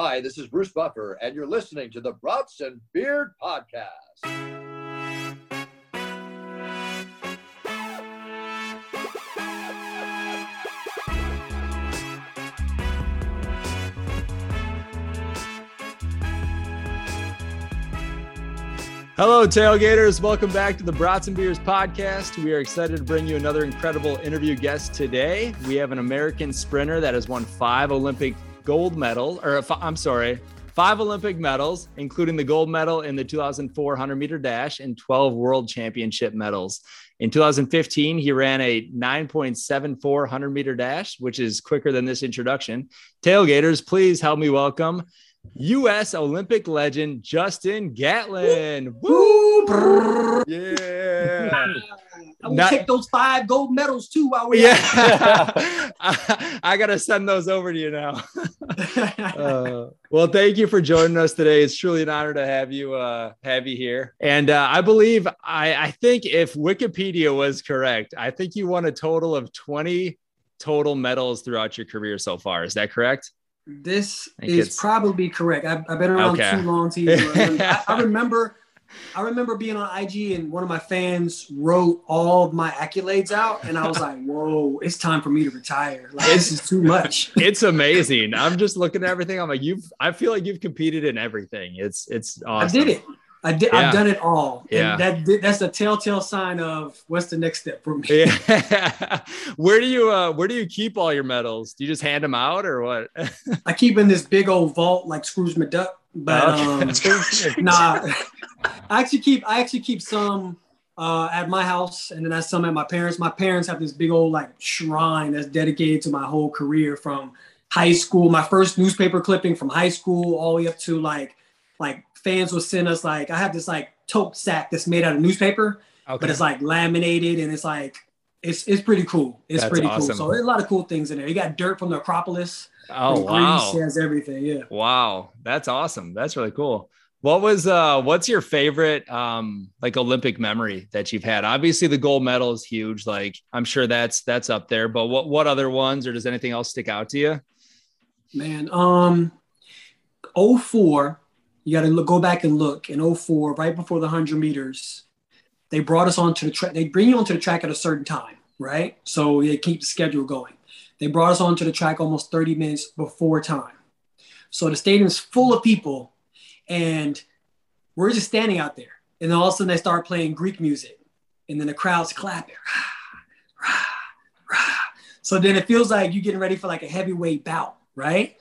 Hi, this is Bruce Buffer, and you're listening to the Brats and Beard Podcast. Hello, tailgaters. Welcome back to the Brats and Beers podcast. We are excited to bring you another incredible interview guest today. We have an American sprinter that has won five Olympic medals, including the gold medal in the 2004 100-meter dash and 12 world championship medals. In 2015, he ran a 9.74 100-meter dash, which is quicker than this introduction. Tailgaters, please help me welcome U.S. Olympic legend Justin Gatlin. Woo! Woo! Yeah. I will take those five gold medals too while we're I got to send those over to you now. Well, thank you for joining us today. It's truly an honor to have you here. And I believe, I think if Wikipedia was correct, I think you won a total of 20 total medals throughout your career so far. Is that correct? This is probably correct. I've been around too long to even. I remember being on IG and one of my fans wrote all of my accolades out, and I was like, "Whoa, it's time for me to retire. Like this is too much." It's amazing. I'm just looking at everything. I'm like, I feel like you've competed in everything. It's awesome. I did it. I've done it all. Yeah. And that's a telltale sign of what's the next step for me. Yeah. Where do you keep all your medals? Do you just hand them out or what? I keep in this big old vault like Scrooge McDuck, but nah. I actually keep some at my house, and then I have some at my parents. My parents have this big old like shrine that's dedicated to my whole career from high school, my first newspaper clipping from high school all the way up to like fans will send us like, I have this like tote sack that's made out of newspaper, but it's like laminated and it's like, it's pretty cool. That's pretty awesome. Cool. So there's a lot of cool things in there. You got dirt from the Acropolis. Oh, wow. Greece has everything. Yeah. Wow. That's awesome. That's really cool. What's your favorite, like Olympic memory that you've had? Obviously the gold medal is huge. Like I'm sure that's up there, but what other ones, or does anything else stick out to you? Man, 2004, you got to go back and look. In 2004, right before the 100 meters, they brought us onto the track. They bring you onto the track at a certain time, right? So they keep the schedule going. They brought us onto the track almost 30 minutes before time. So the stadium's full of people, and we're just standing out there. And then all of a sudden, they start playing Greek music, and then the crowd's clapping. Rah, rah, rah. So then it feels like you're getting ready for like a heavyweight bout, right?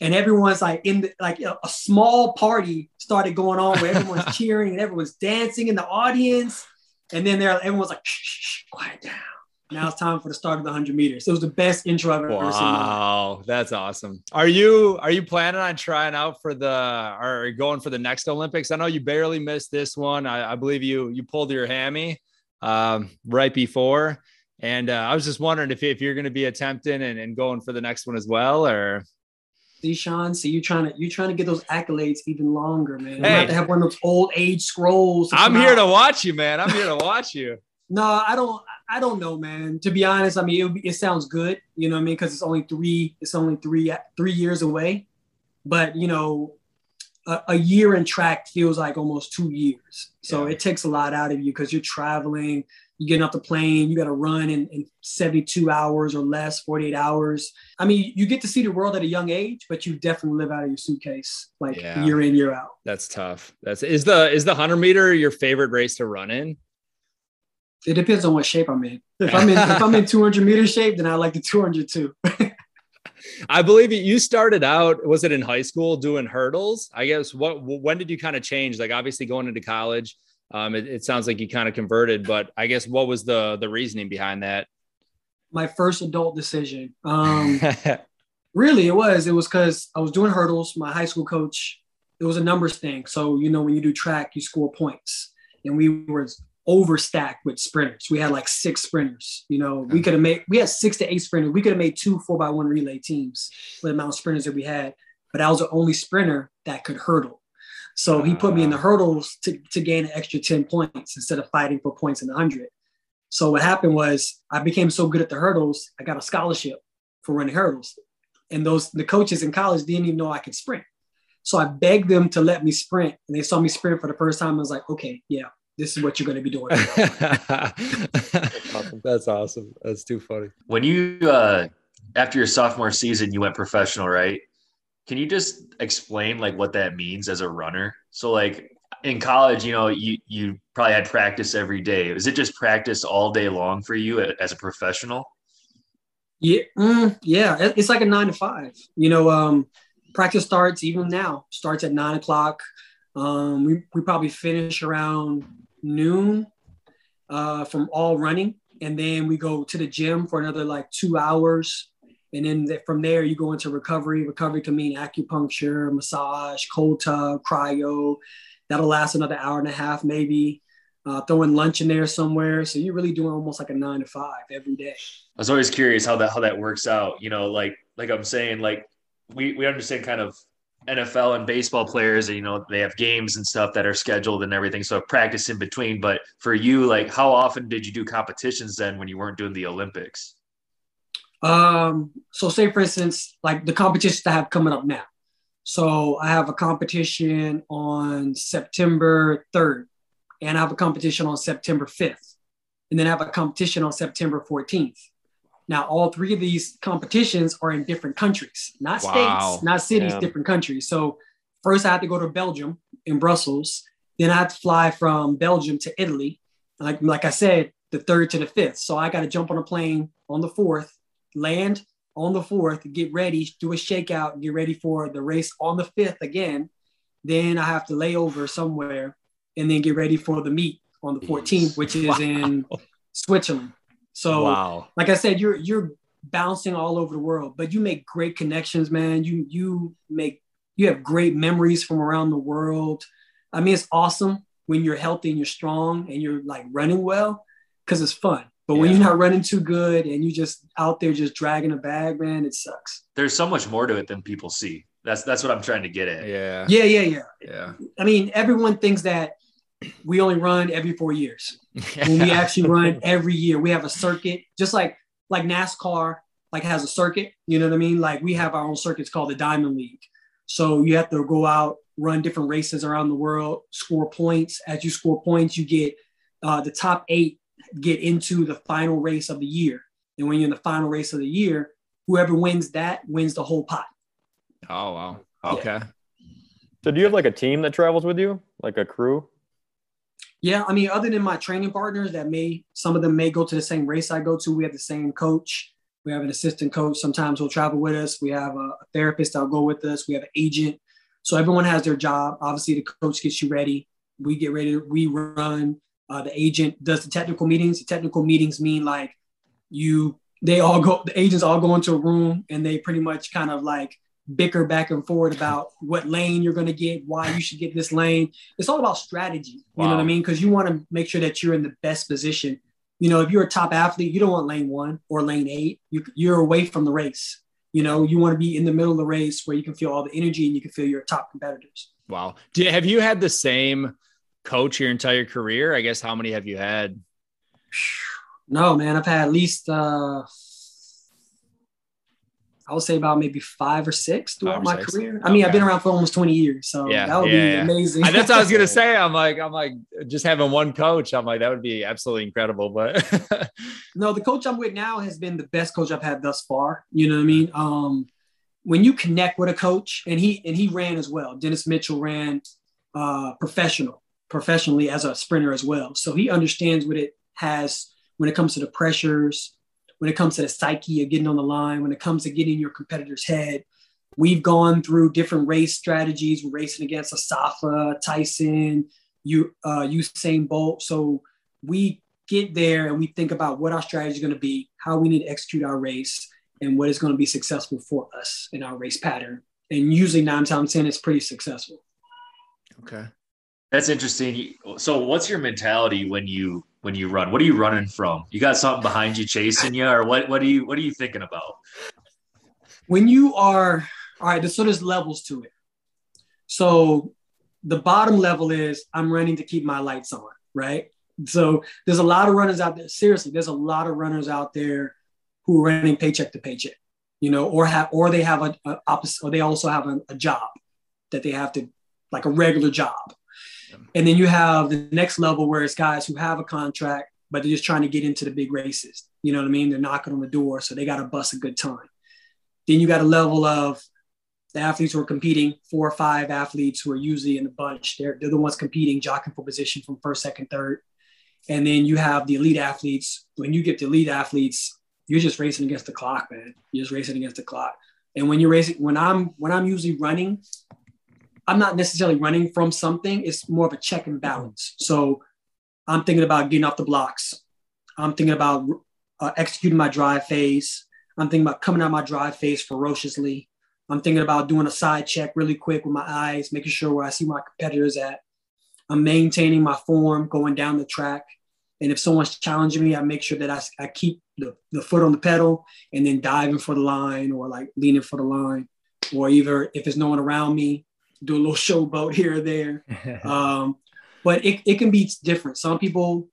And everyone's like a small party started going on where everyone's cheering and everyone's dancing in the audience. And then everyone's like, shh, quiet down. Now it's time for the start of the 100 meters. It was the best intro I've ever seen. Wow, that's awesome. Are you planning on trying out for going for the next Olympics? I know you barely missed this one. I believe you pulled your hammy right before. And I was just wondering if you're going to be attempting and going for the next one as well, or... See, Sean, you're trying to get those accolades even longer, man. Hey. I'm about to have one of those old age scrolls. I'm here to watch you, man. I'm here to watch you. No, I don't know, man. To be honest, I mean, it sounds good, you know what I mean? Because it's only three years away. But, you know, a year in track feels like almost 2 years. So It takes a lot out of you because you're traveling, you're getting off the plane, you got to run in 72 hours or less, 48 hours. I mean, you get to see the world at a young age, but you definitely live out of your suitcase, year in, year out. That's tough. Is the 100 meter your favorite race to run in? It depends on what shape I'm in. If I'm in 200 meter shape, then I like the 200 too. I believe you started out, was it in high school doing hurdles? I guess when did you kind of change? Like obviously going into college, it sounds like you kind of converted, but I guess what was the reasoning behind that? My first adult decision. Really, it was because I was doing hurdles. My high school coach, it was a numbers thing. So, you know, when you do track, you score points, and we were overstacked with sprinters. We had like 6 sprinters, you know, we had 6 to 8 sprinters. We could have made 2 4x1 relay teams for the amount of sprinters that we had, but I was the only sprinter that could hurdle. So he put me in the hurdles to gain an extra 10 points instead of fighting for points in the 100. So what happened was I became so good at the hurdles, I got a scholarship for running hurdles. And the coaches in college didn't even know I could sprint. So I begged them to let me sprint, and they saw me sprint for the first time. I was like, okay, yeah, this is what you're going to be doing. That's awesome. That's awesome. That's too funny. When you, after your sophomore season, you went professional, right? Can you just explain like what that means as a runner? So like in college, you know, you probably had practice every day. Was it just practice all day long for you as a professional? Yeah. Yeah. It's like a 9 to 5, you know, practice starts even now, starts at 9 o'clock. We probably finish around noon from all running. And then we go to the gym for another like 2 hours. And then from there, you go into recovery. Recovery can mean acupuncture, massage, cold tub, cryo. That'll last another hour and a half, maybe. Throwing lunch in there somewhere. So you're really doing almost like a 9 to 5 every day. I was always curious how that works out. You know, like I'm saying, like we understand kind of NFL and baseball players, you know, they have games and stuff that are scheduled and everything. So practice in between. But for you, like how often did you do competitions then when you weren't doing the Olympics? So say for instance, like the competitions that I have coming up now. So I have a competition on September 3rd and I have a competition on September 5th. And then I have a competition on September 14th. Now, all three of these competitions are in different countries, not states, not cities, different countries. So first I had to go to Belgium in Brussels. Then I had to fly from Belgium to Italy. Like I said, the 3rd to the 5th. So I got to jump on a plane on the 4th, land on the 4th, get ready, do a shakeout, get ready for the race on the 5th again. Then I have to lay over somewhere and then get ready for the meet on the 14th, which is in Switzerland. So like I said, you're bouncing all over the world, but you make great connections, man. You have great memories from around the world. I mean, it's awesome when you're healthy and you're strong and you're like running well because it's fun. But when you're not running too good and you just out there just dragging a bag, man, it sucks. There's so much more to it than people see. That's what I'm trying to get at. Yeah. I mean, everyone thinks that we only run every 4 years. When we actually run every year, we have a circuit, just like NASCAR, like has a circuit, you know what I mean? Like we have our own circuits called the Diamond League. So you have to go out, run different races around the world, score points. As you score points, you get the top 8 get into the final race of the year. And when you're in the final race of the year, whoever wins that wins the whole pot. Oh, wow. Okay. Yeah. So do you have like a team that travels with you? Like a crew? Yeah, I mean, other than my training partners that some of them may go to the same race I go to, we have the same coach. We have an assistant coach. Sometimes he'll travel with us. We have a therapist that'll go with us. We have an agent. So everyone has their job. Obviously, the coach gets you ready. We get ready. We run. The agent does the technical meetings. The technical meetings mean like the agents all go into a room and they pretty much kind of like bicker back and forth about what lane you're going to get, why you should get this lane. It's all about strategy. You know what I mean? Because you want to make sure that you're in the best position. You know, if you're a top athlete, you don't want lane 1 or lane 8. You're away from the race. You know, you want to be in the middle of the race where you can feel all the energy and you can feel your top competitors. Wow. Have you had the same coach your entire career? I guess how many have you had? No, man, I've had at least I would say about maybe 5 or 6 throughout my career. I mean, I've been around for almost 20 years, so that would be amazing. And that's what I was going to say. I'm like, just having one coach, I'm like, that would be absolutely incredible. But no, the coach I'm with now has been the best coach I've had thus far. You know what I mean? When you connect with a coach, and he ran as well. Dennis Mitchell ran professionally as a sprinter as well. So he understands what it has when it comes to the pressures, when it comes to the psyche of getting on the line, when it comes to getting your competitor's head. We've gone through different race strategies. We're racing against Asafa, Tyson, Usain Bolt. So we get there and we think about what our strategy is going to be, how we need to execute our race, and what is going to be successful for us in our race pattern. And usually 9 times 10, it's pretty successful. Okay. That's interesting. So what's your mentality when you run? What are you running from? You got something behind you chasing you, or what are you thinking about? When you are all right, so there's levels to it. So the bottom level is I'm running to keep my lights on, right? So there's a lot of runners out there. Seriously, there's a lot of runners out there who are running paycheck to paycheck, you know, or they also have a job. that they have to, like a regular job. And then you have the next level where it's guys who have a contract, but they're just trying to get into the big races. You know what I mean? They're knocking on the door, so they got to bust a good time. Then you got a level of the athletes who are competing, 4 or 5 athletes who are usually in the bunch. They're the ones competing, jockeying for position from first, second, third. And then you have the elite athletes. When you get the elite athletes, you're just racing against the clock, man. You're just racing against the clock. And when you're racing, when I'm usually running, I'm not necessarily running from something. It's more of a check and balance. So I'm thinking about getting off the blocks. I'm thinking about executing my drive phase. I'm thinking about coming out my drive phase ferociously. I'm thinking about doing a side check really quick with my eyes, making sure where I see my competitors at. I'm maintaining my form going down the track. And if someone's challenging me, I make sure that I keep the foot on the pedal and then diving for the line or like leaning for the line, or either if there's no one around me, do a little showboat here or there. But it can be different. Some people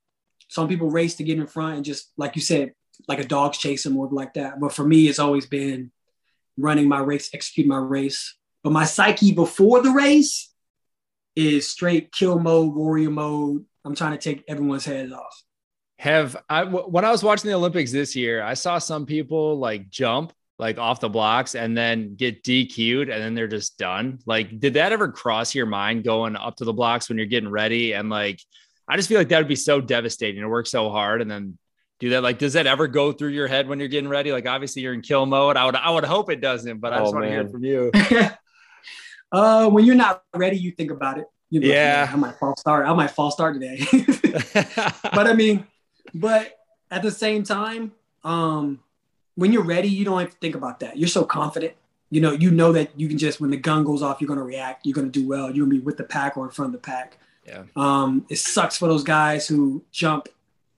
race to get in front and just, like you said, like a dog's chasing or like that. But for me, it's always been running my race, execute my race. But my psyche before the race is straight kill mode, warrior mode. I'm trying to take everyone's heads off. When I was watching the Olympics this year, I saw some people like jump like off the blocks and then get DQ'd and then they're just done. Like, did that ever cross your mind going up to the blocks when you're getting ready? And like, I just feel like that would be so devastating to work so hard and then do that. Like, does that ever go through your head when you're getting ready? Like, obviously you're in kill mode. I would hope it doesn't, but I just want to hear it from you. When you're not ready, you think about it. You're like, yeah, I might false start today. But at the same time, when you're ready, you don't have to think about that. You're so confident. You know that you can just, when the gun goes off, you're going to react. You're going to do well. You're going to be with the pack or in front of the pack. Yeah. It sucks for those guys who jump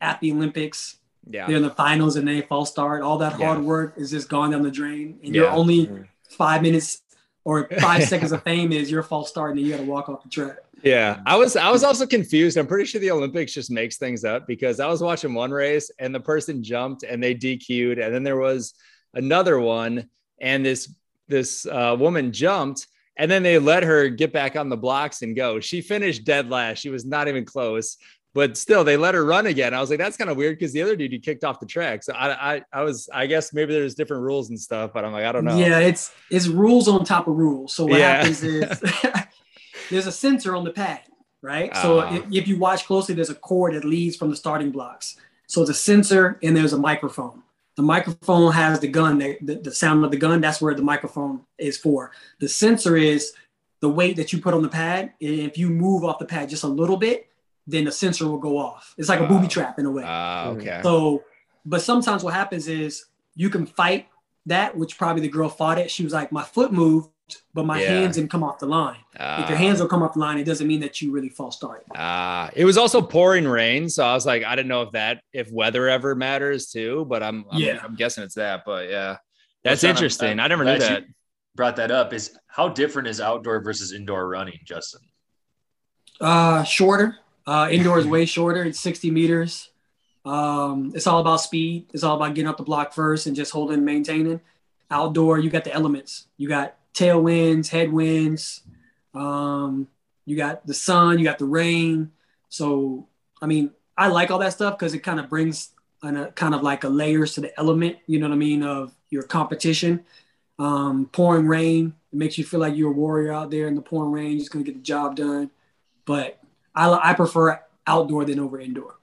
at the Olympics. Yeah. They're in the finals and they false start. All that hard work is just gone down the drain. And you're only 5 minutes or 5 seconds of fame is your false start and then you got to walk off the track. Yeah. I was also confused. I'm pretty sure the Olympics just makes things up because I was watching one race and the person jumped and they DQ'd. And then there was another one and this woman jumped and then they let her get back on the blocks and go. She finished dead last. She was not even close, but still they let her run again. I was like, that's kind of weird. Cause the other dude, he kicked off the track. So I guess maybe there's different rules and stuff, but I'm like, I don't know. Yeah. It's rules on top of rules. So what happens is there's a sensor on the pad, right? So if you watch closely, there's a cord that leads from the starting blocks. So it's a sensor and there's a microphone. The microphone has the gun, the sound of the gun. That's where the microphone is for. The sensor is the weight that you put on the pad. And if you move off the pad just a little bit, then the sensor will go off. It's like a booby trap in a way. Okay. So, but sometimes what happens is you can fight that, which probably the girl fought it. She was like, my foot moved, but my hands didn't come off the line. If your hands don't come off the line, it doesn't mean that you really false started. It was also pouring rain. So I was like, I didn't know if weather ever matters too, but I'm guessing it's that, but that's interesting. I never knew that. Brought that up is how different is outdoor versus indoor running, Justin? Shorter, indoor is way shorter. It's 60 meters. It's all about speed. It's all about getting up the block first and just holding and maintaining. Outdoor, you got the elements. You got tailwinds, headwinds, you got the sun, you got the rain. So, I like all that stuff because it kind of brings a layers to the element, you know what I mean, of your competition. Pouring rain, it makes you feel like you're a warrior out there in the pouring rain. You're just going to get the job done. But I prefer outdoor than over indoor.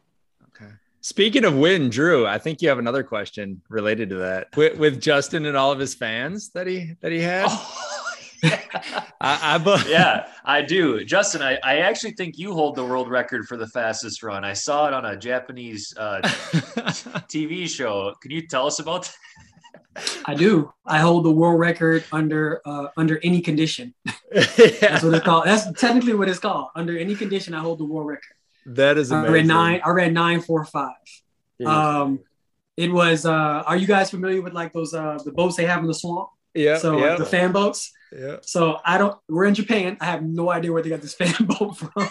Speaking of wind, Drew, I think you have another question related to that with Justin and all of his fans that he had. Oh, yeah. I do. Justin, I actually think you hold the world record for the fastest run. I saw it on a Japanese TV show. Can you tell us about that? I do. I hold the world record under any condition. That's what it's called. That's technically what it's called. Under any condition, I hold the world record. That is amazing. I ran 9:45. Yeah. It was. Are you guys familiar with like those the boats they have in the swamp? Yeah. So like the fan boats. Yeah. So we're in Japan. I have no idea where they got this fan boat from.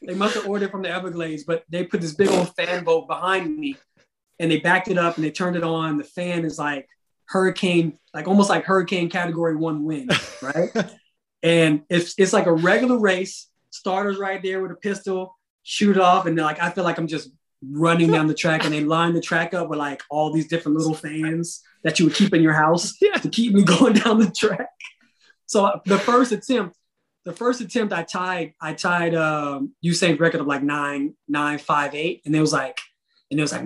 They must have ordered it from the Everglades, but they put this big old fan boat behind me, and they backed it up and they turned it on. The fan is like hurricane, like almost like hurricane category 1 wind, right? And it's like a regular race. Starters right there with a pistol, shoot off, and like I feel like I'm just running down the track, and they line the track up with like all these different little fans that you would keep in your house to keep me going down the track. So the first attempt, I tied Usain's record of like 9.958, and it was like,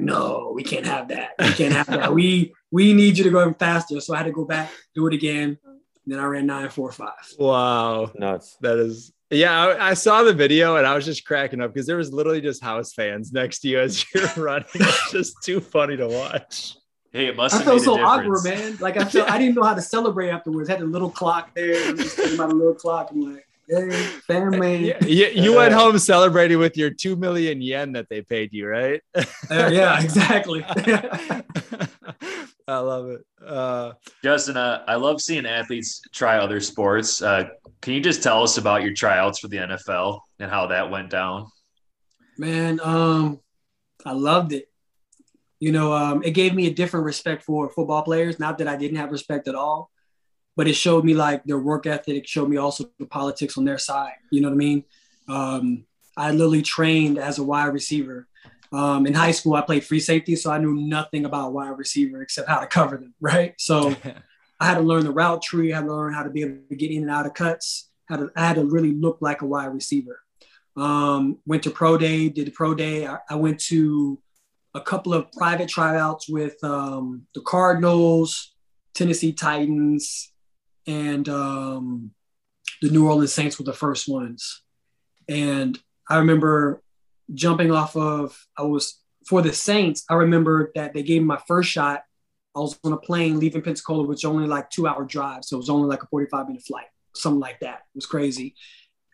no, we can't have that. We can't have that. We need you to go even faster. So I had to go back, do it again. And then I ran 9.45. Wow, nuts! That is. Yeah, I saw the video and I was just cracking up because there was literally just house fans next to you as you're running. It's just too funny to watch. Hey, it must have made a difference. I felt so awkward, man. Like I didn't know how to celebrate afterwards. I had a little clock there. I'm just thinking about a little clock. I'm like, hey, family. You went home celebrating with your 2 million yen that they paid you, right? Yeah, exactly. I love it. Justin, I love seeing athletes try other sports. Can you just tell us about your tryouts for the NFL and how that went down? Man, I loved it. You know, it gave me a different respect for football players. Not that I didn't have respect at all, but it showed me like their work ethic, showed me also the politics on their side. You know what I mean? I literally trained as a wide receiver. In high school, I played free safety, so I knew nothing about wide receiver except how to cover them, right? So I had to learn the route tree. I had to learn how to be able to get in and out of cuts. I had to really look like a wide receiver. Went to pro day, did the pro day. I went to a couple of private tryouts with the Cardinals, Tennessee Titans, and the New Orleans Saints were the first ones. And I remember jumping off of, I was for the Saints. I remember that they gave me my first shot. I was on a plane leaving Pensacola, which was only like 2-hour drive. So it was only like a 45-minute flight, something like that. It was crazy.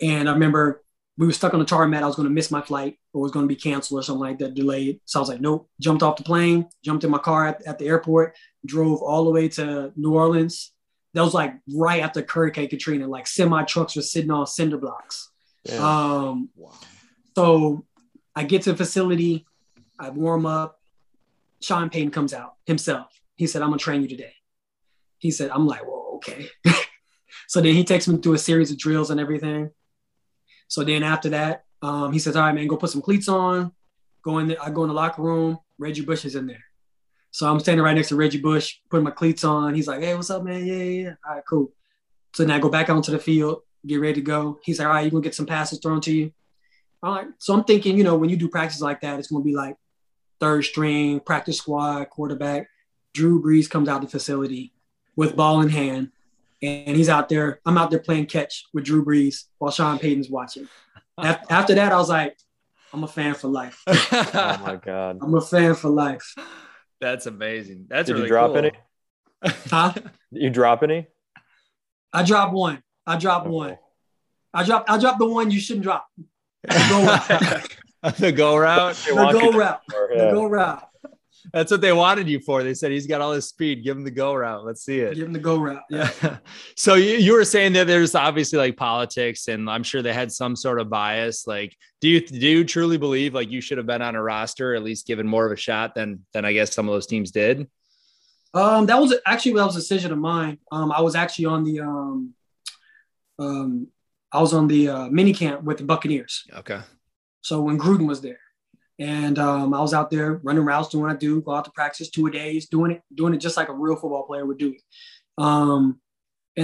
And I remember we were stuck on the tarmac. I was going to miss my flight or it was going to be canceled or something like that, delayed. So I was like, nope, jumped off the plane, jumped in my car at the airport, drove all the way to New Orleans. That was like right after Hurricane Katrina, like semi-trucks were sitting on cinder blocks. Wow. So I get to the facility, I warm up. Sean Payton comes out himself. He said, I'm going to train you today. He said, I'm like, whoa, okay. So then he takes me through a series of drills and everything. So then after that, he says, all right, man, go put some cleats on. Go in there. I go in the locker room. Reggie Bush is in there. So I'm standing right next to Reggie Bush, putting my cleats on. He's like, hey, what's up, man? Yeah. All right, cool. So then I go back onto the field, get ready to go. He's like, all right, you're going to get some passes thrown to you. All right. So I'm thinking, you know, when you do practice like that, it's going to be like third string, practice squad, quarterback. Drew Brees comes out the facility with ball in hand, and he's out there. I'm out there playing catch with Drew Brees while Sean Payton's watching. After that, I was like, I'm a fan for life. Oh, my God. I'm a fan for life. That's amazing. That's Did really you drop cool. any? Huh? Did you drop any? I dropped one. I dropped the one you shouldn't drop. The go route. That's what they wanted you for. They said, he's got all this speed. Give him the go route. Let's see it. Give him the go route. Yeah. So you were saying that there's obviously like politics, and I'm sure they had some sort of bias. Like, do you truly believe like you should have been on a roster, or at least given more of a shot than I guess some of those teams did? That was actually, that was a decision of mine. I was actually on the, mini camp with the Buccaneers. Okay. So when Gruden was there. And I was out there running routes, doing what I do, go out to practice, 2 a days, doing it just like a real football player would do it. And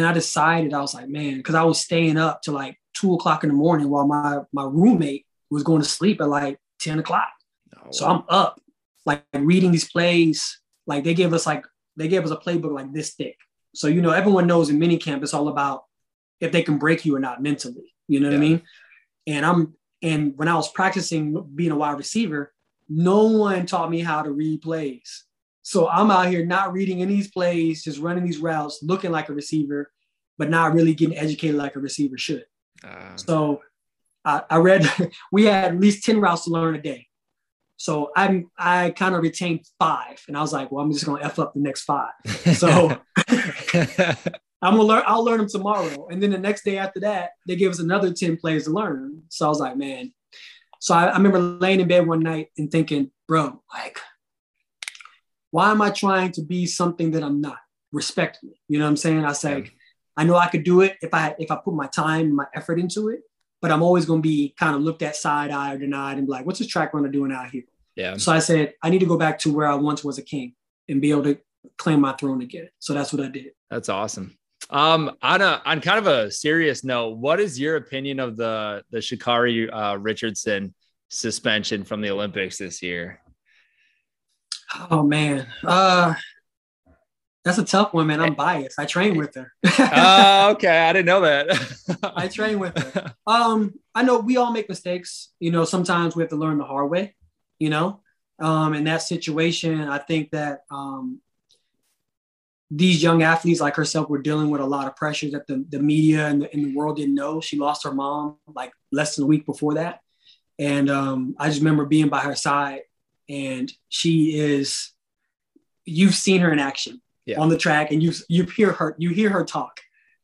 I decided, I was like, man, because I was staying up to like 2 o'clock in the morning while my roommate was going to sleep at like 10 o'clock. Oh, wow. So I'm up, like reading these plays. Like they gave us a playbook like this thick. So, you know, everyone knows in minicamp, it's all about if they can break you or not mentally, you know what I mean? And when I was practicing being a wide receiver, no one taught me how to read plays. So I'm out here not reading any of these plays, just running these routes, looking like a receiver, but not really getting educated like a receiver should. So I read we had at least 10 routes to learn a day. So I kind of retained 5. And I was like, well, I'm just going to F up the next 5. So I'll learn them tomorrow. And then the next day after that, they gave us another 10 plays to learn. So I was like, man. So I remember laying in bed one night and thinking, bro, like, why am I trying to be something that I'm not? Respect me. You know what I'm saying? I was like, I know I could do it if I put my time and my effort into it, but I'm always going to be kind of looked at side-eye or denied and be like, what's this track runner doing out here? Yeah. So I said, I need to go back to where I once was a king and be able to claim my throne again. So that's what I did. That's awesome. On kind of a serious note, what is your opinion of the Sha'Carri Richardson suspension from the Olympics this year? Oh man. That's a tough one, man. I'm biased. I train with her. Okay. I didn't know that. I train with her. I know we all make mistakes. You know, sometimes we have to learn the hard way, you know, in that situation. I think that, these young athletes like herself were dealing with a lot of pressures that the media and the world didn't know. She lost her mom like less than a week before that. And I just remember being by her side, and you've seen her in action on the track, and you hear her talk.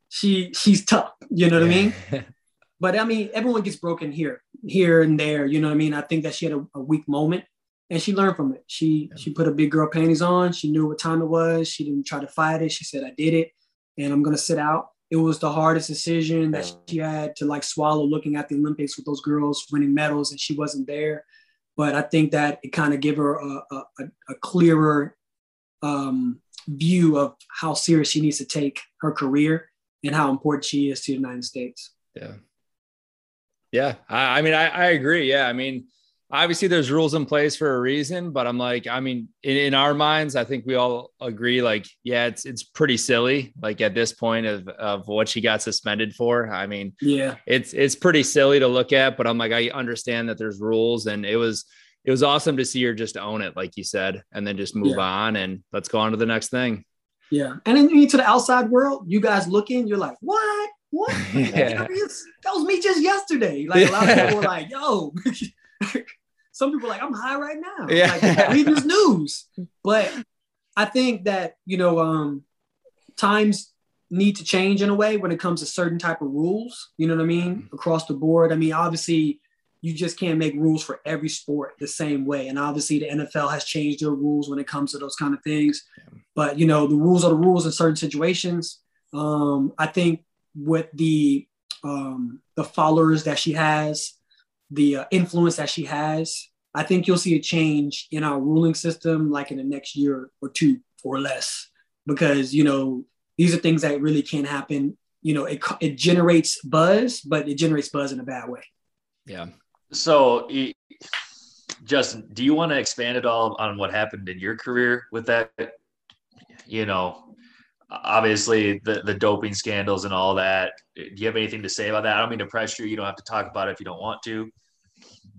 She's tough. You know what I mean? But I mean, everyone gets broken here and there. You know what I mean? I think that she had a weak moment. And she learned from it. She put her big girl panties on. She knew what time it was. She didn't try to fight it. She said, I did it, and I'm going to sit out. It was the hardest decision that she had to like swallow, looking at the Olympics with those girls winning medals, and she wasn't there. But I think that it kind of gave her a clearer view of how serious she needs to take her career and how important she is to the United States. Yeah. Yeah. I mean, I agree. Yeah. I mean, obviously there's rules in place for a reason, but I'm like, I mean, in our minds, I think we all agree, like, yeah, it's pretty silly. Like at this point of what she got suspended for. I mean, yeah, it's pretty silly to look at, but I'm like, I understand that there's rules, and it was awesome to see her just own it, like you said, and then just move on and let's go on to the next thing. Yeah. And then to the outside world, you guys looking, you're like, what? That was me just yesterday. Like a lot of people were like, yo, some people are like, I'm high right now. Yeah. Like, reading this news. But I think that, you know, times need to change in a way when it comes to certain type of rules, you know what I mean? Across the board. I mean, obviously you just can't make rules for every sport the same way. And obviously the NFL has changed their rules when it comes to those kind of things. But, you know, the rules are the rules in certain situations. I think with the followers that she has, the influence that she has, I think you'll see a change in our ruling system, like in the next year or two or less, because, you know, these are things that really can happen. You know, it generates buzz, but it generates buzz in a bad way. Yeah. So Justin, do you want to expand at all on what happened in your career with that? You know, obviously the doping scandals and all that. Do you have anything to say about that? I don't mean to pressure you. You don't have to talk about it if you don't want to.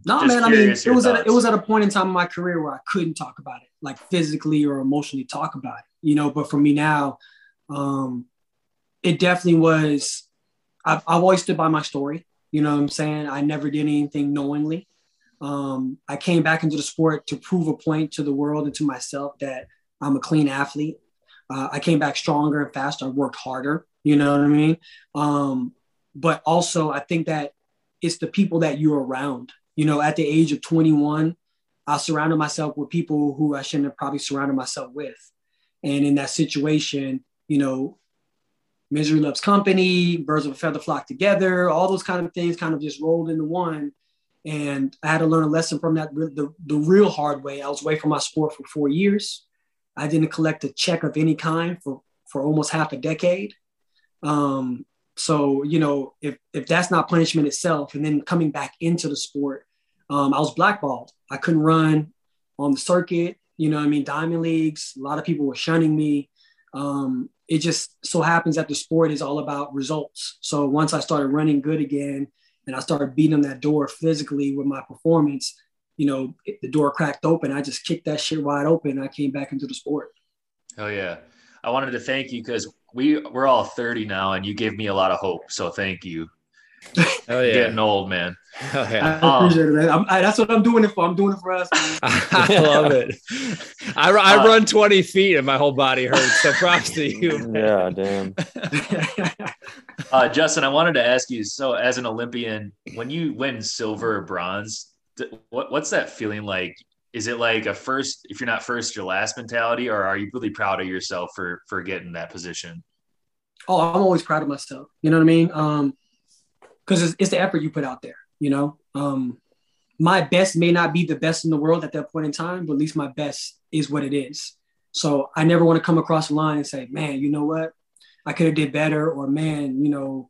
No, just man. I mean, it was at a point in time in my career where I couldn't talk about it, like physically or emotionally talk about it, you know, but for me now, it definitely was, I've always stood by my story. You know what I'm saying? I never did anything knowingly. I came back into the sport to prove a point to the world and to myself that I'm a clean athlete. I came back stronger and faster. I worked harder. You know what I mean? But also I think that it's the people that you're around. You know, at the age of 21, I surrounded myself with people who I shouldn't have probably surrounded myself with. And in that situation, you know, misery loves company, birds of a feather flock together, all those kind of things kind of just rolled into one. And I had to learn a lesson from that, the real hard way. I was away from my sport for 4 years. I didn't collect a check of any kind for almost half a decade. So, you know, if that's not punishment itself, and then coming back into the sport, I was blackballed. I couldn't run on the circuit, you know what I mean? Diamond leagues, a lot of people were shunning me. It just so happens that the sport is all about results. So once I started running good again and I started beating on that door physically with my performance, you know, the door cracked open. I just kicked that shit wide open. And I came back into the sport. Hell yeah. I wanted to thank you because we're all 30 now and you give me a lot of hope. So thank you. Oh yeah. Getting old, man. Oh, yeah. I appreciate it, man. That's what I'm doing it for. I'm doing it for us. I love it. I run 20 feet and my whole body hurts. So props to you. Man. Yeah, damn. Justin, I wanted to ask you, so as an Olympian, when you win silver or bronze, what's that feeling like? Is it like a first, if you're not first, your last mentality, or are you really proud of yourself for getting that position? oh, I'm always proud of myself. You know what I mean? Because it's the effort you put out there, you know? My best may not be the best in the world at that point in time, but at least my best is what it is. So I never want to come across the line and say, man, you know what? I could have did better, or man, you know,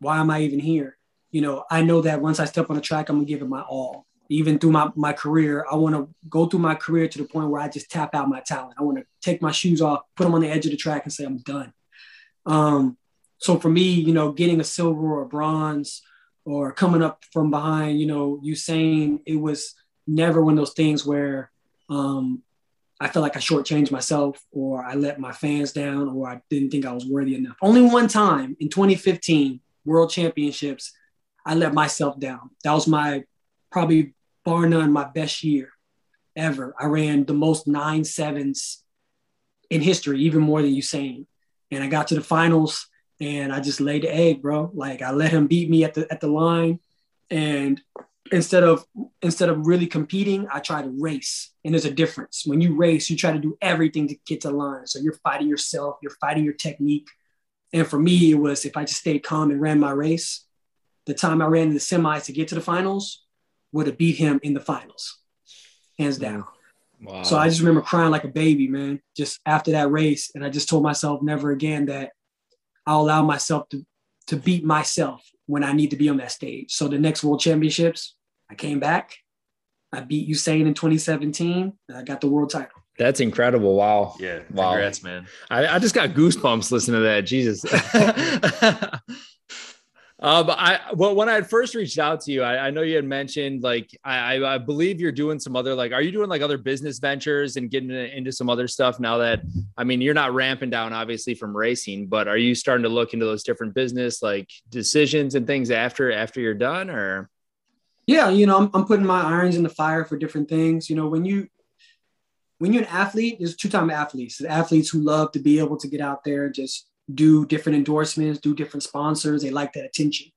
why am I even here? You know, I know that once I step on the track, I'm going to give it my all. Even through my career, I want to go through my career to the point where I just tap out my talent. I want to take my shoes off, put them on the edge of the track and say, I'm done. So for me, you know, getting a silver or a bronze or coming up from behind, you know, Usain, it was never one of those things where I felt like I shortchanged myself or I let my fans down or I didn't think I was worthy enough. Only one time in 2015 World Championships, I let myself down. That was my probably bar none my best year ever. I ran the most 9.7s in history, even more than Usain. And I got to the finals and I just laid the egg, bro. Like I let him beat me at the line. And instead of really competing, I try to race. And there's a difference. When you race, you try to do everything to get to the line. So you're fighting yourself, you're fighting your technique. And for me, it was if I just stayed calm and ran my race, the time I ran in the semis to get to the finals would have beat him in the finals, hands down. Wow. So I just remember crying like a baby, man, just after that race. And I just told myself never again that I'll allow myself to beat myself when I need to be on that stage. So the next World Championships, I came back. I beat Usain in 2017. I got the world title. That's incredible. Wow. Yeah. Wow. Congrats, man. I just got goosebumps listening to that. Jesus. When I had first reached out to you, I know you had mentioned, like, I believe you're doing some other, like, are you doing like other business ventures and getting into some other stuff now that, I mean, you're not ramping down obviously from racing, but are you starting to look into those different business, like decisions and things after you're done or? Yeah. You know, I'm putting my irons in the fire for different things. You know, when you're an athlete, there's two-time athletes, there's athletes who love to be able to get out there and just do different endorsements, do different sponsors. They like that attention.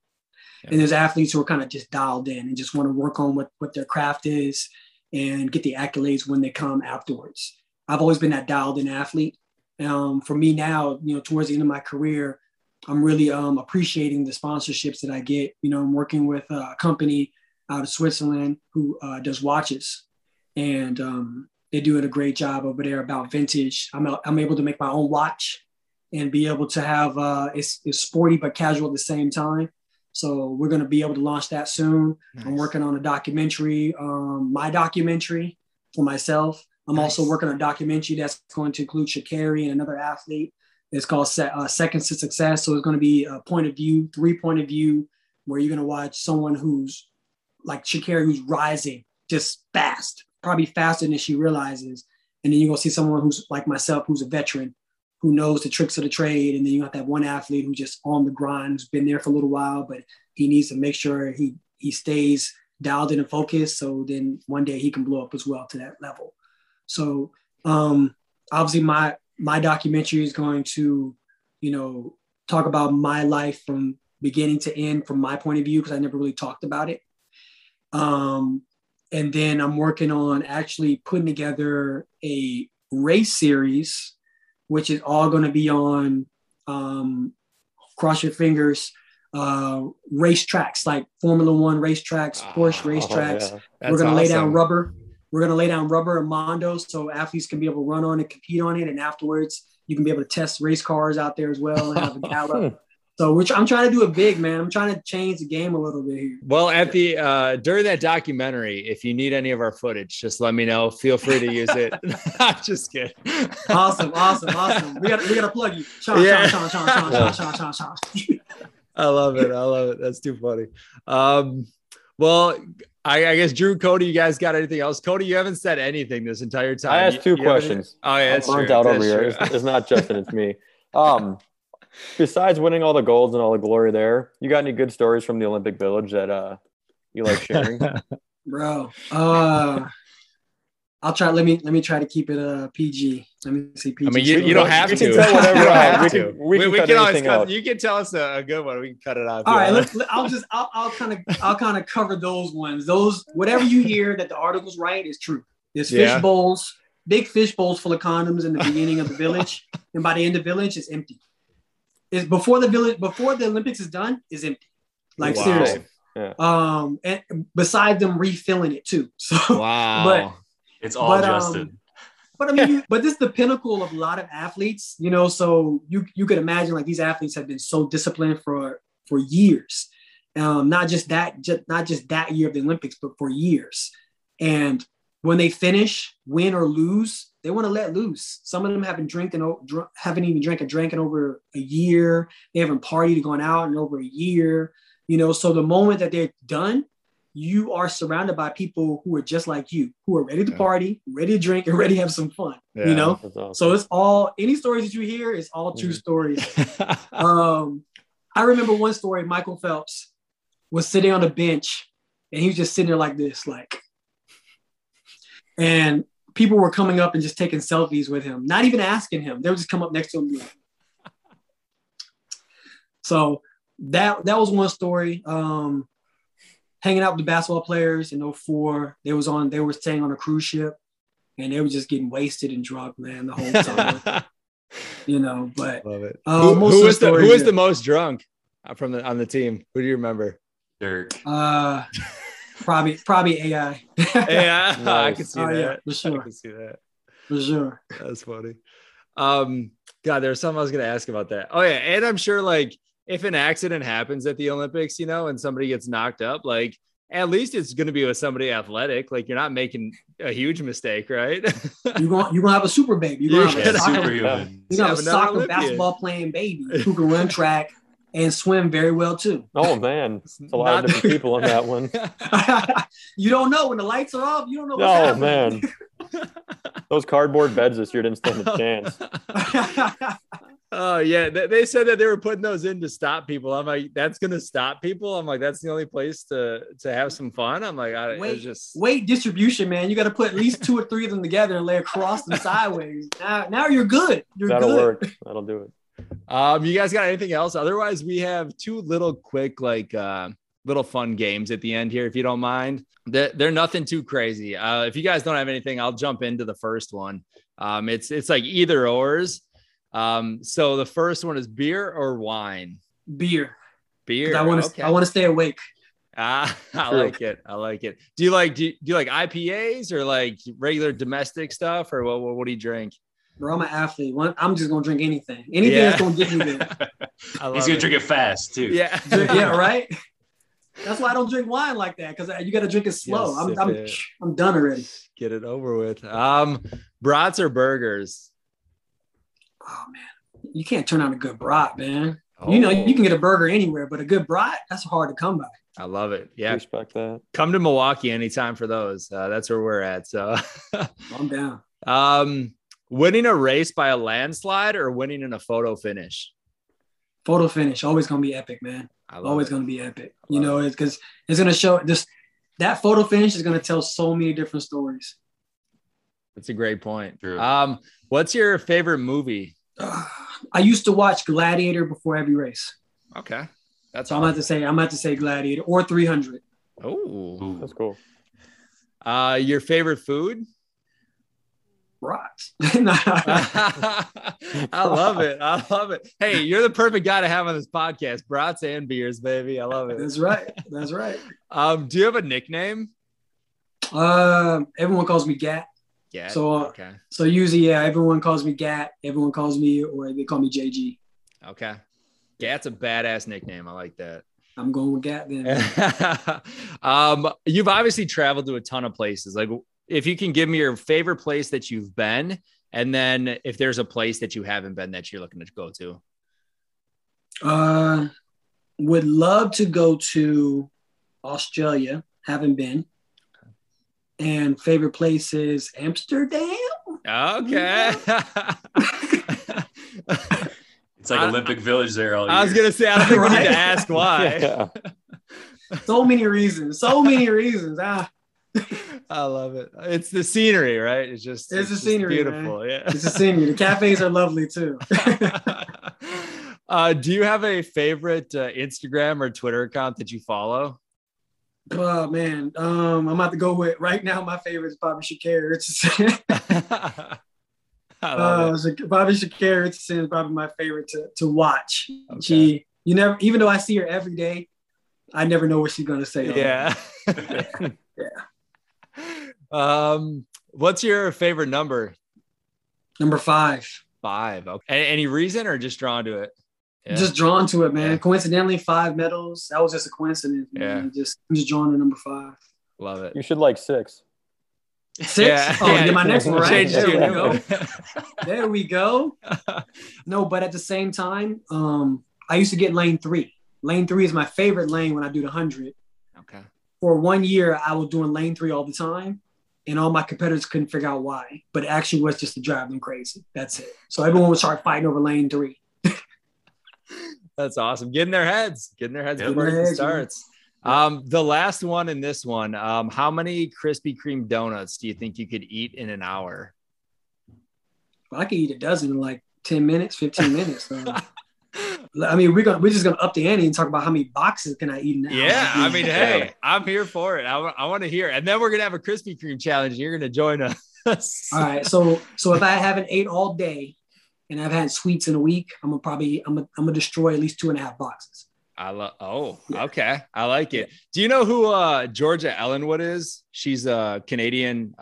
Yeah. And there's athletes who are kind of just dialed in and just want to work on what their craft is and get the accolades when they come afterwards. I've always been that dialed in athlete. For me now, you know, towards the end of my career, I'm really appreciating the sponsorships that I get. You know, I'm working with a company out of Switzerland who does watches, and they're doing a great job over there about vintage. I'm able to make my own watch and be able to have, it's sporty but casual at the same time. So we're going to be able to launch that soon. Nice. I'm working on a documentary, my documentary for myself. I'm also working on a documentary that's going to include Sha'Carri and another athlete. It's called Second to Success. So it's going to be a point of view, three-point of view, where you're going to watch someone who's like Sha'Carri, who's rising just fast, probably faster than she realizes. And then you're going to see someone who's like myself, who's a veteran, who knows the tricks of the trade. And then you got that one athlete who's just on the grind, who's been there for a little while, but he needs to make sure he stays dialed in and focused. So then one day he can blow up as well to that level. So obviously my documentary is going to, you know, talk about my life from beginning to end, from my point of view, because I never really talked about it. And then I'm working on actually putting together a race series, which is all going to be on, cross your fingers, racetracks, like Formula One racetracks, Porsche racetracks. Yeah. We're going to lay down rubber. We're going to lay down rubber and Mondo so athletes can be able to run on it, compete on it. And afterwards, you can be able to test race cars out there as well and have a gala. So I'm trying to do it big, man. I'm trying to change the game a little bit here. Well, at the during that documentary, if you need any of our footage, just let me know. Feel free to use it. I'm just kidding. Awesome. We gotta plug you. Sean. I love it. That's too funny. Well, I guess Drew, Cody, you guys got anything else? Cody, you haven't said anything this entire time. I asked two questions. Oh, yeah, that's true. Here. It's not Justin, it's me. Besides winning all the golds and all the glory there, you got any good stories from the Olympic Village that you like sharing? Bro, I'll try. Let me try to keep it PG. Let me see. PG. I mean, you don't have to. You can tell whatever I have. We can always cut. You can tell us a good one. We can cut it out. All right. I'll kind of cover those ones. Those whatever you hear that the article's right is true. There's fish bowls, big fish bowls full of condoms in the beginning of the village, and by the end of the village, it's empty. is before the village, before the Olympics is done, is empty. Like, wow. Seriously. Yeah. And besides them refilling it too. So wow. But it's all Justin. But I mean, but this is the pinnacle of a lot of athletes, you know. So you could imagine, like, these athletes have been so disciplined for years. Not just that year of the Olympics, but for years. And when they finish, win or lose, they want to let loose. Some of them haven't even drank over a year. They haven't partied or gone out in over a year. You know, so the moment that they're done, you are surrounded by people who are just like you, who are ready to party, ready to drink, and ready to have some fun. Yeah, you know, awesome. So it's all, any stories that you hear is all true stories. I remember one story. Michael Phelps was sitting on a bench, and he was just sitting there like this, like, and people were coming up and just taking selfies with him, not even asking him. They would just come up next to him. So that was one story. Hanging out with the basketball players in 2004, they were staying on a cruise ship, and they were just getting wasted and drunk, man, the whole time. You know, but love it. Who is the most drunk on the team? Who do you remember? Dirk. Probably AI. AI. Nice. I can see that. Yeah, for sure. I can see that. For sure. That's funny. God, there's something I was going to ask about that. Oh yeah, and I'm sure, like, if an accident happens at the Olympics, you know, and somebody gets knocked up, like, at least it's going to be with somebody athletic. Like, you're not making a huge mistake, right? You're gonna have a super baby. You're gonna have a soccer basketball playing baby who can run track and swim very well too. Oh man, it's a lot of different people on that one. You don't know when the lights are off. You don't know what's happening. Oh man, those cardboard beds this year didn't stand a chance. Oh yeah, they said that they were putting those in to stop people. I'm like, that's gonna stop people. I'm like, that's the only place to have some fun. I'm like, weight distribution, man. You got to put at least 2 or 3 of them together and lay across them sideways. Now you're good. That'll work. That'll do it. You guys got anything else? Otherwise, we have 2 little quick, like, little fun games at the end here, if you don't mind. They're nothing too crazy. If you guys don't have anything, I'll jump into the first one. It's like either ors. So the first one is beer or wine? Beer. I want to stay awake. I like it. Do you like IPAs or like regular domestic stuff, or what do you drink? Bro, I'm an athlete. I'm just going to drink anything. That's going to get me there. He's going to drink it fast too. Yeah. Yeah. Right. That's why I don't drink wine like that. 'Cause you got to drink it slow. I'm done already. Get it over with. Brats or burgers? Oh man, you can't turn out a good brat, man. Oh. You know, you can get a burger anywhere, but a good brat, that's hard to come by. I love it. Yeah. Respect that. Come to Milwaukee anytime for those. That's where we're at. So I'm down. Winning a race by a landslide or winning in a photo finish? Photo finish. Always going to be epic, man. You know, it's because it's going to show this. That photo finish is going to tell so many different stories. That's a great point. True. What's your favorite movie? I used to watch Gladiator before every race. Okay. I'm about to say Gladiator or 300. Oh, that's cool. Your favorite food? Brats. I love it. Hey, you're the perfect guy to have on this podcast. Brats and beers, baby. I love it. That's right. Do you have a nickname? Everyone calls me Gat. Yeah. So usually, yeah, everyone calls me Gat. Everyone calls me, or they call me JG. Okay. Gat's a badass nickname. I like that. I'm going with Gat then. You've obviously traveled to a ton of places. Like, if you can give me your favorite place that you've been, and then if there's a place that you haven't been that you're looking to go to. Would love to go to Australia. Haven't been. And favorite place is Amsterdam. Okay. It's like Olympic Village there all year. I was going to say, I don't think we need to ask why. Yeah. So many reasons. I love it. It's the scenery, right? It's the scenery. Beautiful. Man. Yeah. It's the scenery. The cafes are lovely too. Do you have a favorite Instagram or Twitter account that you follow? Oh man, I'm about to go with right now. My favorite is Bobby Shakare. Bobby Shakare Richardson is probably my favorite to watch. Okay. Even though I see her every day, I never know what she's going to say. Yeah. What's your favorite number? Number 5. Okay. Any reason or just drawn to it? Yeah. Just drawn to it, man. Yeah. Coincidentally, 5 medals. That was just a coincidence. Yeah. I'm just drawn to number 5. Love it. You should like 6. 6? Yeah. Oh, yeah. My next one, right? There we go. No, but at the same time, I used to get lane 3. Lane 3 is my favorite lane when I do the 100. Okay. For 1 year, I was doing lane 3 all the time, and all my competitors couldn't figure out why. But it actually was just to drive them crazy. That's it. So everyone would start fighting over lane 3. That's awesome. Getting their heads before it starts. Yeah. The last one in this one, how many Krispy Kreme donuts do you think you could eat in an hour? Well, I could eat a dozen in like 10 minutes, 15 minutes. So. I mean, we're just gonna up the ante and talk about how many boxes can I eat in an hour. Yeah, I mean, hey, I'm here for it. I want to hear it. And then we're gonna have a Krispy Kreme challenge. You're gonna join us. All right. So if I haven't ate all day and I've had sweets in a week, I'm gonna destroy at least 2.5 boxes. Okay. I like it. Do you know who Georgia Ellenwood is? She's a Canadian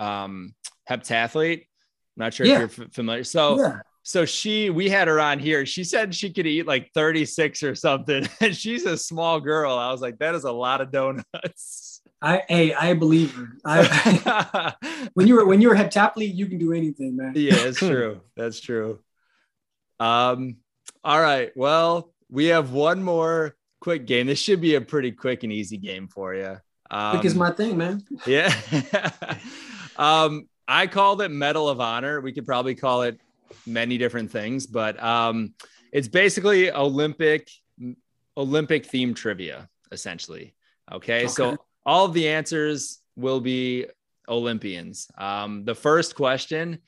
heptathlete. I'm not sure if you're familiar. So we had her on here. She said she could eat like 36 or something. And she's a small girl. I was like, that is a lot of donuts. I believe her. When you were heptathlete, you can do anything, man. Yeah, it's true. That's true. All right. Well, we have one more quick game. This should be a pretty quick and easy game for you. Quick is my thing, man. Yeah. I called it Medal of Honor. We could probably call it many different things, but it's basically Olympic theme trivia, essentially. Okay? So all of the answers will be Olympians. The first question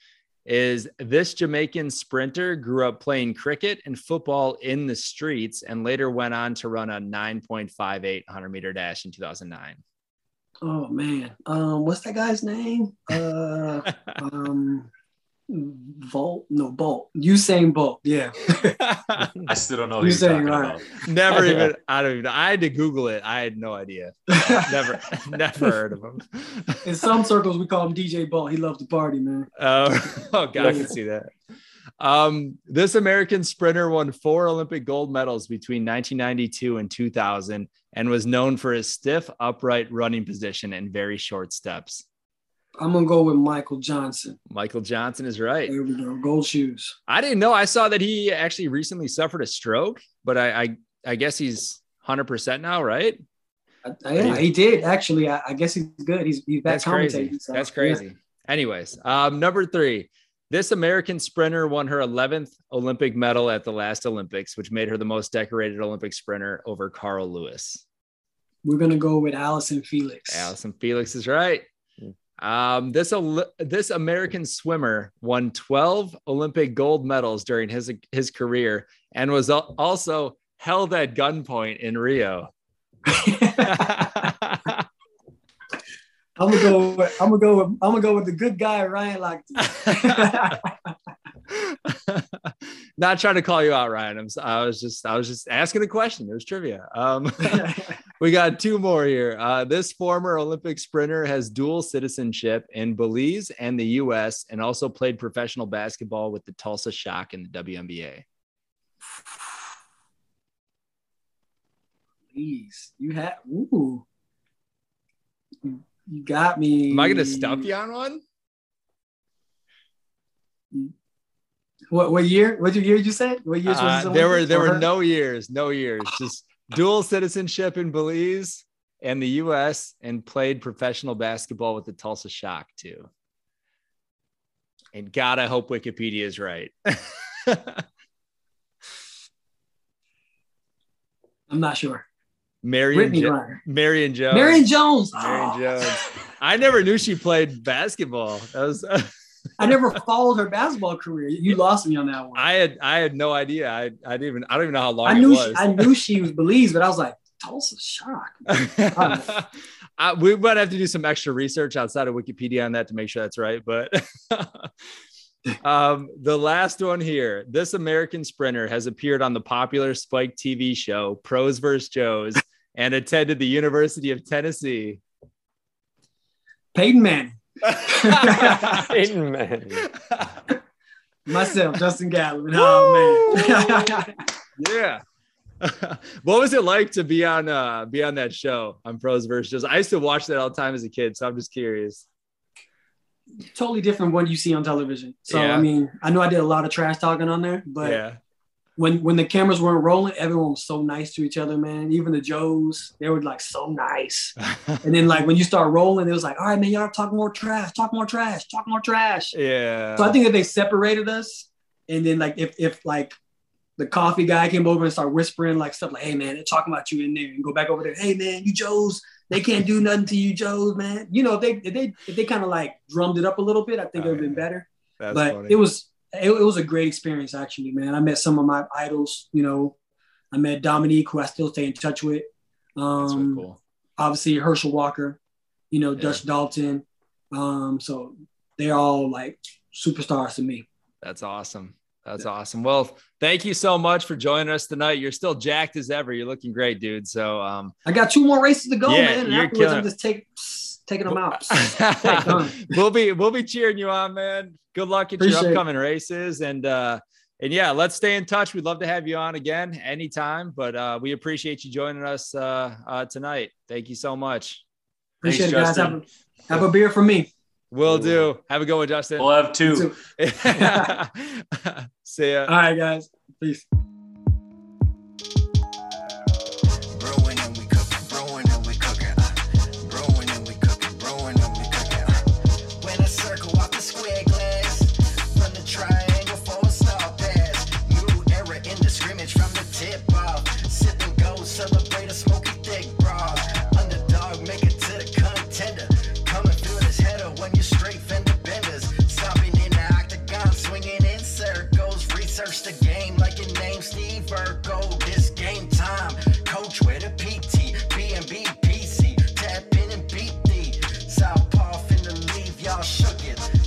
is, this Jamaican sprinter grew up playing cricket and football in the streets and later went on to run a 9.58 100-meter dash in 2009. Oh, man. What's that guy's name? Usain Bolt. Yeah. I still don't know what you're talking about. Never even. I had to Google it. I had no idea. Never heard of him. In some circles, we call him DJ Bolt. He loves to party, man. Oh God, I can see that. This American sprinter won 4 Olympic gold medals between 1992 and 2000, and was known for his stiff, upright running position and very short steps. I'm going to go with Michael Johnson. Michael Johnson is right. There we go. Gold shoes. I didn't know. I saw that he actually recently suffered a stroke, but I guess he's 100% now, right? He did, actually. I guess he's good. He's back commentating. So. That's crazy. Yeah. Anyways, number 3. This American sprinter won her 11th Olympic medal at the last Olympics, which made her the most decorated Olympic sprinter over Carl Lewis. We're going to go with Allison Felix. Allison Felix is right. This American swimmer won 12 Olympic gold medals during his career and was also held at gunpoint in Rio. I'm gonna go with the good guy, Ryan Lochte. Not trying to call you out, Ryan. I was just asking a question. It was trivia. We got 2 more here. This former Olympic sprinter has dual citizenship in Belize and the U.S. and also played professional basketball with the Tulsa Shock in the WNBA. Belize, you got me. Am I going to stump you on one? What year? What year did you say? What years was this? There were no years. Just dual citizenship in Belize and the U.S. and played professional basketball with the Tulsa Shock too. And God, I hope Wikipedia is right. I'm not sure. Marion Jones. I never knew she played basketball. I never followed her basketball career. You lost me on that one. I had no idea. I don't even know how long it was. I knew she was Belize, but I was like, Tulsa Shock. We might have to do some extra research outside of Wikipedia on that to make sure that's right. But The last one here. This American sprinter has appeared on the popular Spike TV show Pros vs. Joes and attended the University of Tennessee. Peyton Manning. Peyton Manning. Myself, Justin Gatlin. Oh, man. Yeah. What was it like to be on that show on Pros vs. Joes? I used to watch that all the time as a kid, so I'm just curious. Totally different what you see on television. So, yeah. I mean, I know I did a lot of trash talking on there, but yeah. When the cameras weren't rolling, everyone was so nice to each other, man. Even the Joes, they were like so nice. And then like when you start rolling, it was like, all right, man, y'all talk more trash, talk more trash, talk more trash. Yeah. So I think that they separated us. And then like if like the coffee guy came over and started whispering like stuff like, hey man, they're talking about you in there, and go back over there, hey man, you Joes, they can't do nothing to you Joes, man. You know, if they kind of like drummed it up a little bit, I think it would have been better. That's but funny. It was a great experience, actually, man. I met some of my idols, you know. I met Dominique, who I still stay in touch with. That's really cool. Obviously, Herschel Walker, you know, yeah. Dutch Dalton. So they're all, like, superstars to me. That's awesome. That's awesome. Well, thank you so much for joining us tonight. You're still jacked as ever. You're looking great, dude. So I got 2 more races to go, yeah, man. And afterwards, I'm just taking them out. We'll be cheering you on, man. Good luck at Appreciate your upcoming races. And yeah, let's stay in touch. We'd love to have you on again anytime, but we appreciate you joining us tonight. Thank you so much. Appreciate it, guys. Have a beer for me. Will do. Have a good one, Justin. We'll have 2. See ya. All right, guys. Peace. Shook it.